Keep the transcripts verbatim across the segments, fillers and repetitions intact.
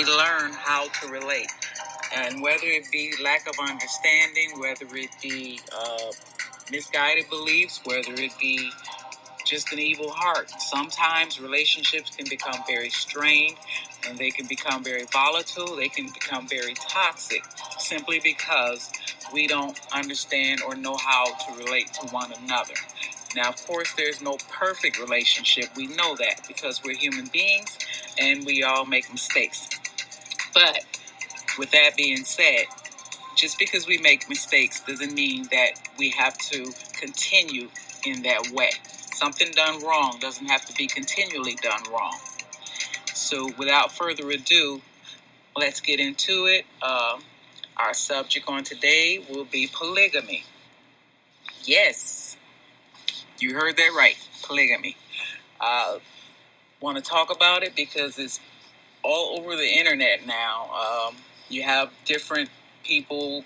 We learn how to relate. And whether it be lack of understanding, whether it be uh, misguided beliefs, whether it be just an evil heart, sometimes relationships can become very strained and they can become very volatile. They can become very toxic simply because we don't understand or know how to relate to one another. Now, of course, there's no perfect relationship. We know that because we're human beings and we all make mistakes. But with that being said, just because we make mistakes doesn't mean that we have to continue in that way. Something done wrong doesn't have to be continually done wrong. So without further ado, let's get into it. Uh, our subject on today will be polygamy. Yes, you heard that right, polygamy. I uh, want to talk about it because it's all over the internet now. Um, you have different people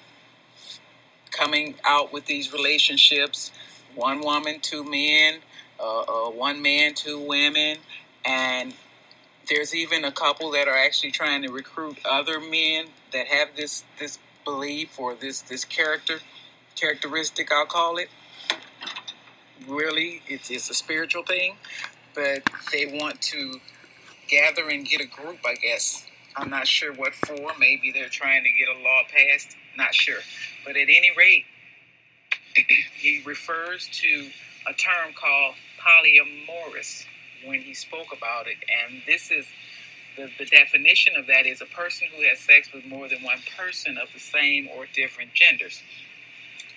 coming out with these relationships. One woman, two men. Uh, uh, one man, two women, and there's even a couple that are actually trying to recruit other men that have this this belief or this this character characteristic. I'll call it. Really, it's it's a spiritual thing, but they want to gather and get a group. I guess I'm not sure what for. Maybe they're trying to get a law passed. Not sure, but at any rate, he refers to a term called polyamorous when he spoke about it. And this is, the, the definition of that is a person who has sex with more than one person of the same or different genders.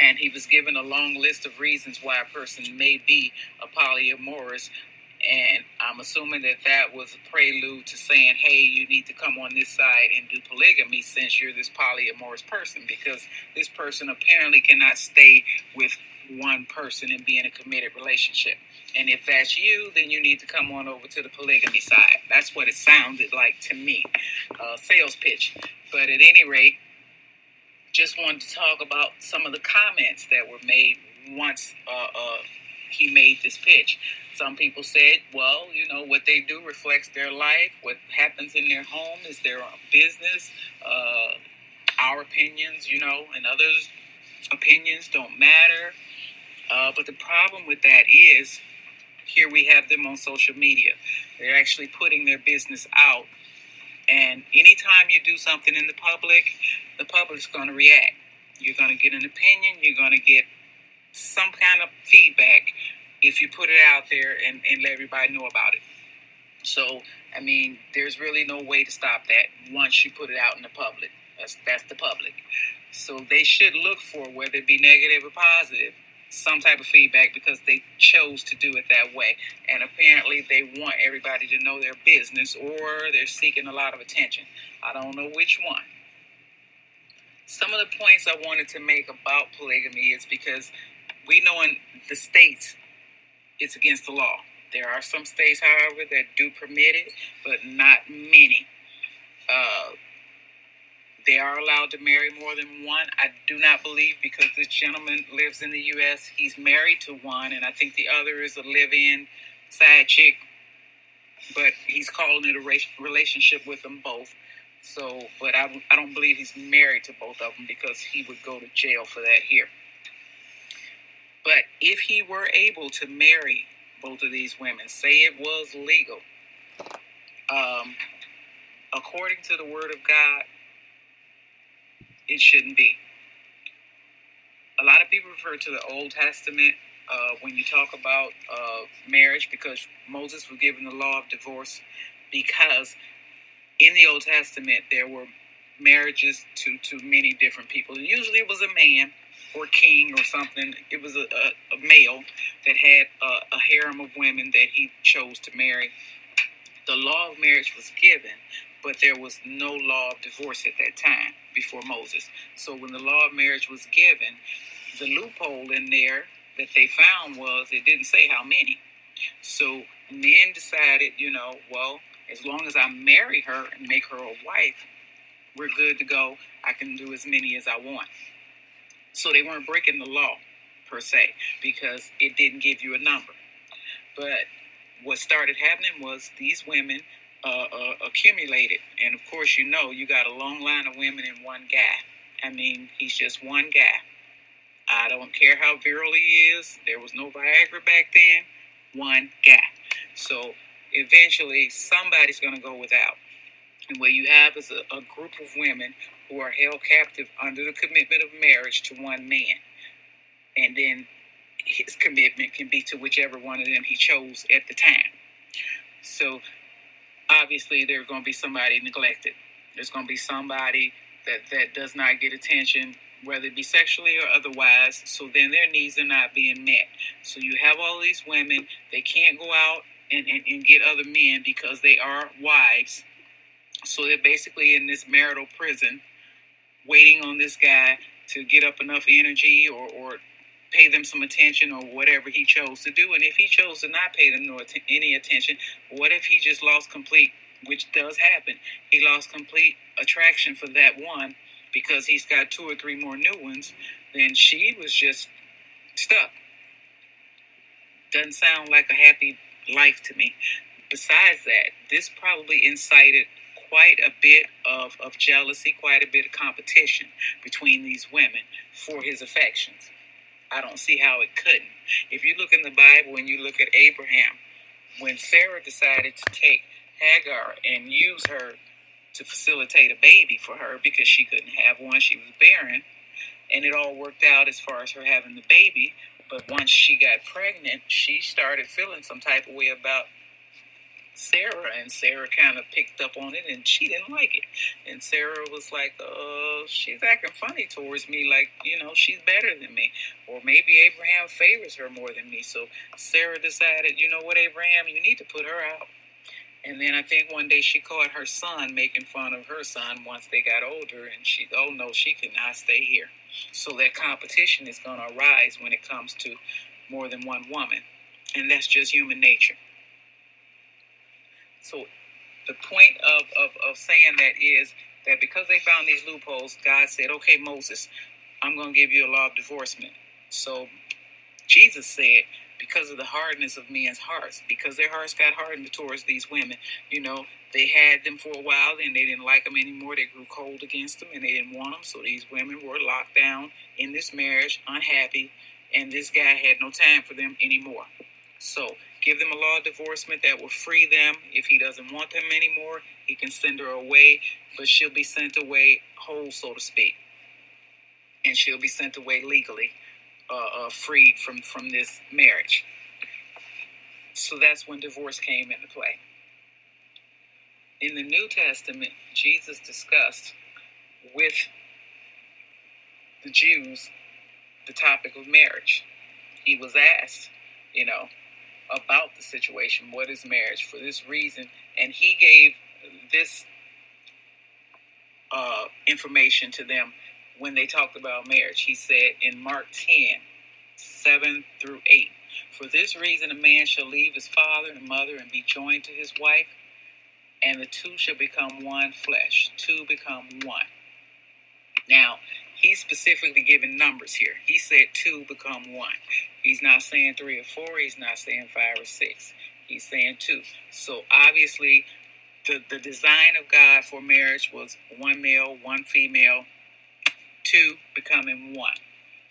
And he was given a long list of reasons why a person may be a polyamorous. And I'm assuming that that was a prelude to saying, hey, you need to come on this side and do polygamy since you're this polyamorous person, because this person apparently cannot stay with one person and be in a committed relationship. And if that's you, then you need to come on over to the polygamy side. That's what it sounded like to me. Uh, sales pitch. But at any rate, just wanted to talk about some of the comments that were made once uh, uh, he made this pitch. Some people said, well, you know, what they do reflects their life. What happens in their home is their business. Uh, our opinions, you know, and others' opinions don't matter. Uh, but the problem with that is, here we have them on social media. They're actually putting their business out. And anytime you do something in the public, the public's going to react. You're going to get an opinion. You're going to get some kind of feedback if you put it out there and, and let everybody know about it. So, I mean, there's really no way to stop that once you put it out in the public. That's, that's the public. So they should look for, whether it be negative or positive, some type of feedback, because they chose to do it that way. And apparently they want everybody to know their business, or they're seeking a lot of attention. I don't know which one. Some of the points I wanted to make about polygamy is because we know in the states it's against the law. There are some states, however, that do permit it, but not many. Uh, They are allowed to marry more than one. I do not believe, because this gentleman lives in the U S He's married to one, and I think the other is a live-in side chick. But he's calling it a relationship with them both. So, but I, I don't believe he's married to both of them, because he would go to jail for that here. But if he were able to marry both of these women, say it was legal, um, according to the Word of God, it shouldn't be. A lot of people refer to the Old Testament uh, when you talk about uh, marriage, because Moses was given the law of divorce, because in the Old Testament there were marriages to, to many different people. And usually it was a man or king or something. It was a, a, a male that had a, a harem of women that he chose to marry. The law of marriage was given, but there was no law of divorce at that time before Moses. So when the law of marriage was given, the loophole in there that they found was it didn't say how many. So men decided, you know, well, as long as I marry her and make her a wife, we're good to go. I can do as many as I want. So they weren't breaking the law, per se, because it didn't give you a number. But what started happening was these women uh, uh, accumulated. And of course, you know, you got a long line of women and one guy. I mean, he's just one guy. I don't care how virile he is. There was no Viagra back then. One guy. So eventually somebody's going to go without. And what you have is a, a group of women who are held captive under the commitment of marriage to one man. And then his commitment can be to whichever one of them he chose at the time. So obviously there's going to be somebody neglected. There's going to be somebody that, that does not get attention, whether it be sexually or otherwise. So then their needs are not being met. So you have all these women. They can't go out and, and, and get other men because they are wives. So they're basically in this marital prison, waiting on this guy to get up enough energy or, or pay them some attention or whatever he chose to do. And if he chose to not pay them no att- any attention, what if he just lost complete, which does happen, he lost complete attraction for that one because he's got two or three more new ones, then she was just stuck. Doesn't sound like a happy life to me. Besides that, this probably incited quite a bit of, of jealousy, quite a bit of competition between these women for his affections. I don't see how it couldn't. If you look in the Bible and you look at Abraham, when Sarah decided to take Hagar and use her to facilitate a baby for her because she couldn't have one, she was barren, and it all worked out as far as her having the baby, but once she got pregnant, she started feeling some type of way about Sarah, and Sarah kind of picked up on it, and she didn't like it. And Sarah was like, "Oh, she's acting funny towards me, like, you know, she's better than me, or maybe Abraham favors her more than me." So Sarah decided, you know what, Abraham, you need to put her out. And then I think one day she caught her son making fun of her son once they got older, and she, oh no, she cannot stay here. So that competition is going to arise when it comes to more than one woman, and that's just human nature. So the point of, of, of saying that is that because they found these loopholes, God said, okay, Moses, I'm going to give you a law of divorcement. So Jesus said, because of the hardness of men's hearts, because their hearts got hardened towards these women, you know, they had them for a while and they didn't like them anymore. They grew cold against them and they didn't want them. So these women were locked down in this marriage, unhappy, and this guy had no time for them anymore. So give them a law of divorcement that will free them. If he doesn't want them anymore, he can send her away, but she'll be sent away whole, so to speak. And she'll be sent away legally, uh, uh, freed from, from this marriage. So that's when divorce came into play. In the New Testament, Jesus discussed with the Jews the topic of marriage. He was asked, you know, about the situation, what is marriage, for this reason, and he gave this uh, information to them when they talked about marriage. He said in Mark ten, seven through eight, for this reason a man shall leave his father and mother and be joined to his wife, and the two shall become one flesh. Two become one. Now, he's specifically giving numbers here. He said two become one. He's not saying three or four. He's not saying five or six. He's saying two. So obviously, the, the design of God for marriage was one male, one female, two becoming one.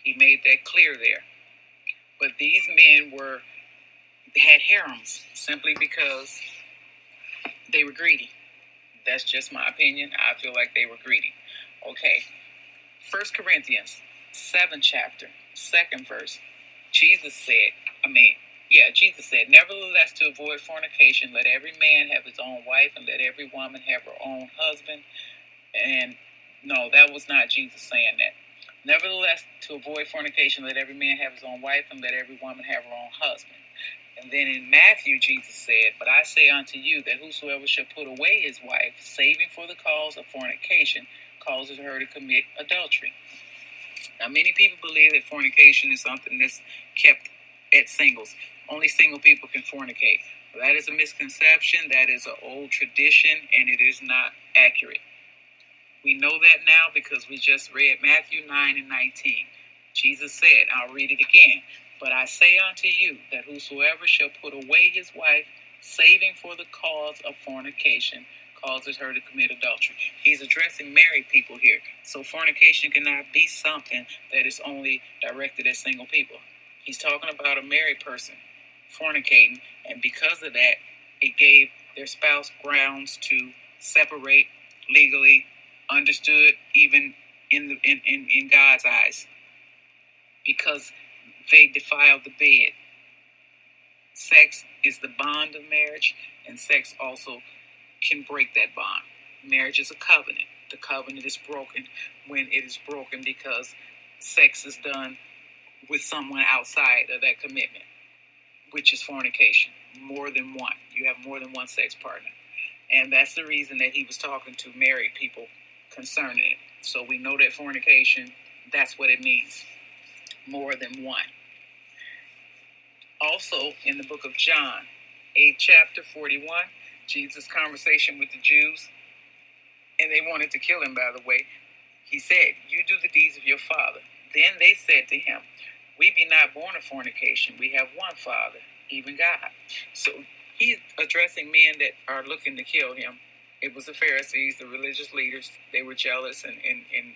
He made that clear there. But these men were had harems simply because they were greedy. That's just my opinion. I feel like they were greedy. Okay. First Corinthians, seventh chapter, second verse. Jesus said, I mean, yeah, Jesus said, nevertheless, to avoid fornication, let every man have his own wife and let every woman have her own husband. And no, that was not Jesus saying that. Nevertheless, to avoid fornication, let every man have his own wife and let every woman have her own husband. And then in Matthew, Jesus said, but I say unto you that whosoever shall put away his wife, saving for the cause of fornication, causes her to commit adultery. Now, many people believe that fornication is something that's kept at singles. Only single people can fornicate. That is a misconception. That is an old tradition, and it is not accurate. We know that now because we just read Matthew nine and nineteen. Jesus said, I'll read it again, but I say unto you that whosoever shall put away his wife, saving for the cause of fornication, causes her to commit adultery. He's addressing married people here. So fornication cannot be something that is only directed at single people. He's talking about a married person fornicating, and because of that, it gave their spouse grounds to separate legally, understood even in the in, in, in God's eyes, because they defiled the bed. Sex is the bond of marriage, and sex also can break that bond. Marriage is a covenant. The covenant is broken when it is broken because sex is done with someone outside of that commitment, which is fornication. More than one. You have more than one sex partner. And that's the reason that he was talking to married people concerning it. So we know that fornication, that's what it means. More than one. Also, in the book of John, eighth chapter, forty-one, Jesus' conversation with the Jews, and they wanted to kill him, by the way. He said, "You do the deeds of your father." Then they said to him, "We be not born of fornication. We have one Father, even God." So he's addressing men that are looking to kill him. It was the Pharisees, the religious leaders. They were jealous and, and, and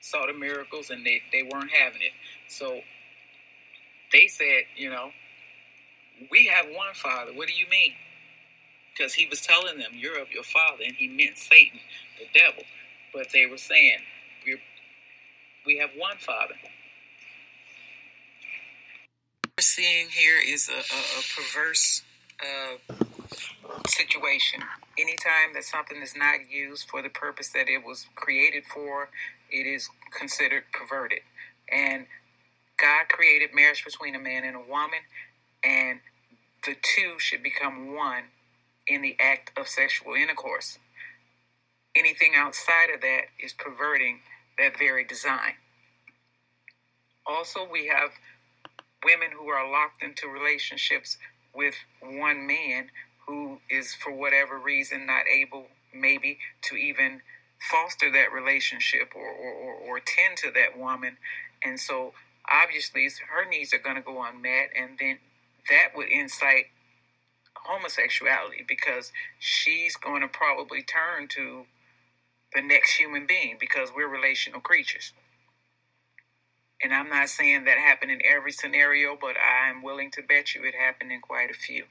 saw the miracles, and they, they weren't having it. So they said, you know, "We have one Father. What do you mean?" Because he was telling them, "You're of your father," and he meant Satan, the devil. But they were saying, we're, we have one Father. What we're seeing here is a, a, a perverse uh, situation. Anytime that something is not used for the purpose that it was created for, it is considered perverted. And God created marriage between a man and a woman, and the two should become one in the act of sexual intercourse. Anything outside of that is perverting that very design. Also, we have women who are locked into relationships with one man who is, for whatever reason, not able maybe to even foster that relationship or, or, or, or tend to that woman. And so obviously her needs are going to go unmet, and then that would incite homosexuality, because she's going to probably turn to the next human being, because we're relational creatures. And I'm not saying that happened in every scenario, but I'm willing to bet you it happened in quite a few.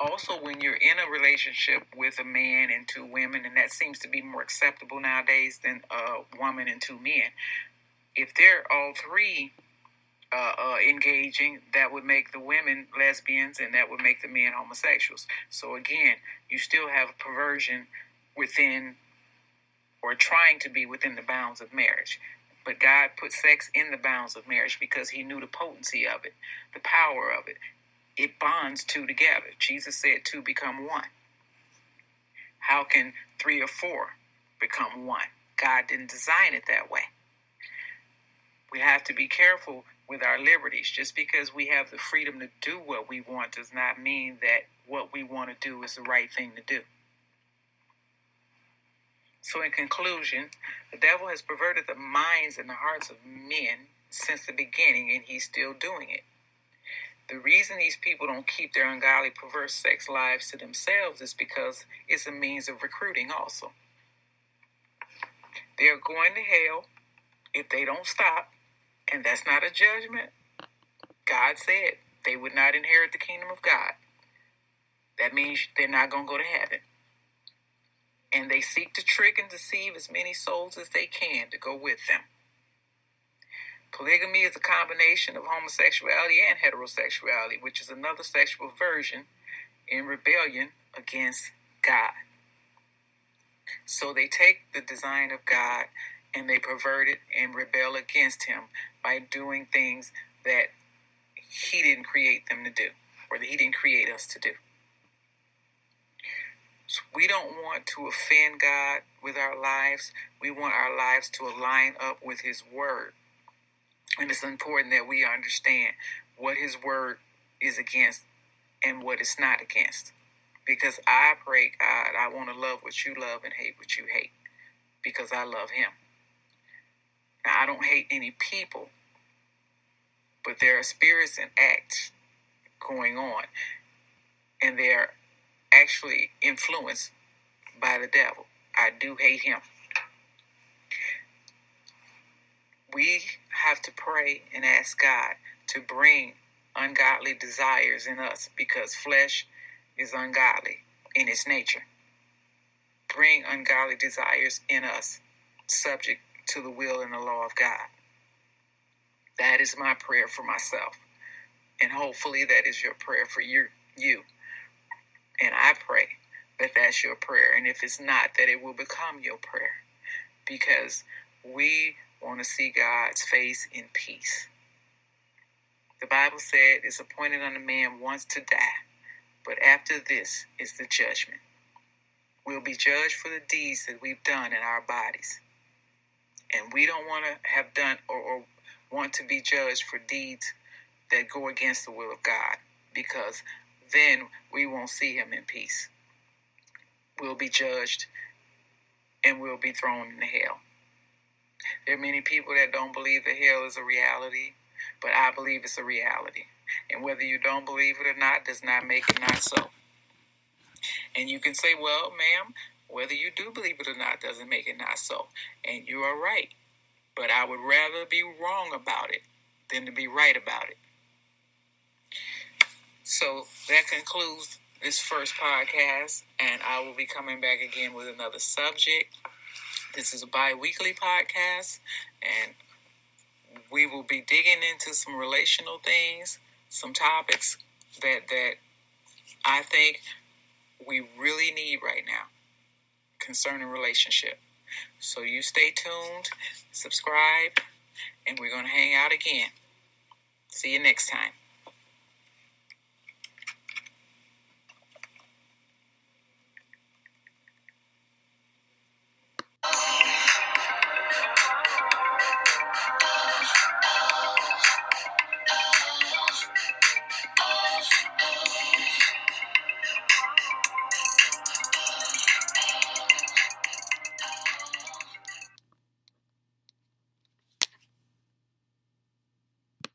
Also, when you're in a relationship with a man and two women, and that seems to be more acceptable nowadays than a woman and two men, if they're all three Uh, uh, engaging, that would make the women lesbians, and that would make the men homosexuals. So again, you still have perversion within, or trying to be within, the bounds of marriage. But God put sex in the bounds of marriage because he knew the potency of it, the power of it. It bonds two together. Jesus said two become one. How can three or four become one? God didn't design it that way. We have to be careful with our liberties. Just because we have the freedom to do what we want does not mean that what we want to do is the right thing to do. So in conclusion, the devil has perverted the minds and the hearts of men since the beginning, and he's still doing it. The reason these people don't keep their ungodly, perverse sex lives to themselves is because it's a means of recruiting also. They're going to hell if they don't stop. And that's not a judgment. God said they would not inherit the kingdom of God. That means they're not going to go to heaven. And they seek to trick and deceive as many souls as they can to go with them. Polygamy is a combination of homosexuality and heterosexuality, which is another sexual version in rebellion against God. So they take the design of God and they pervert it and rebel against him by doing things that he didn't create them to do, or that he didn't create us to do. So we don't want to offend God with our lives. We want our lives to align up with his word. And it's important that we understand what his word is against and what it's not against. Because I pray, God, I want to love what you love and hate what you hate, because I love him. Now, I don't hate any people, but there are spirits and acts going on. and they're actually influenced by the devil. I do hate him. We have to pray and ask God to bring ungodly desires in us, because flesh is ungodly in its nature. Bring ungodly desires in us, subject to the will and the law of God. That is my prayer for myself. And hopefully that is your prayer for you. you. And I pray that that's your prayer. And if it's not, that it will become your prayer. Because we want to see God's face in peace. The Bible said it's appointed unto man once to die, but after this is the judgment. We'll be judged for the deeds that we've done in our bodies. And we don't want to have done or, or want to be judged for deeds that go against the will of God, because then we won't see him in peace. We'll be judged and we'll be thrown into hell. There are many people that don't believe that hell is a reality, but I believe it's a reality. And whether you don't believe it or not does not make it not so. And you can say, well, ma'am, whether you do believe it or not doesn't make it not so. And you are right. But I would rather be wrong about it than to be right about it. So that concludes this first podcast, and I will be coming back again with another subject. This is a bi-weekly podcast, and we will be digging into some relational things, some topics that that I think we really need right now concerning relationship. So you stay tuned, subscribe, and we're going to hang out again. See you next time.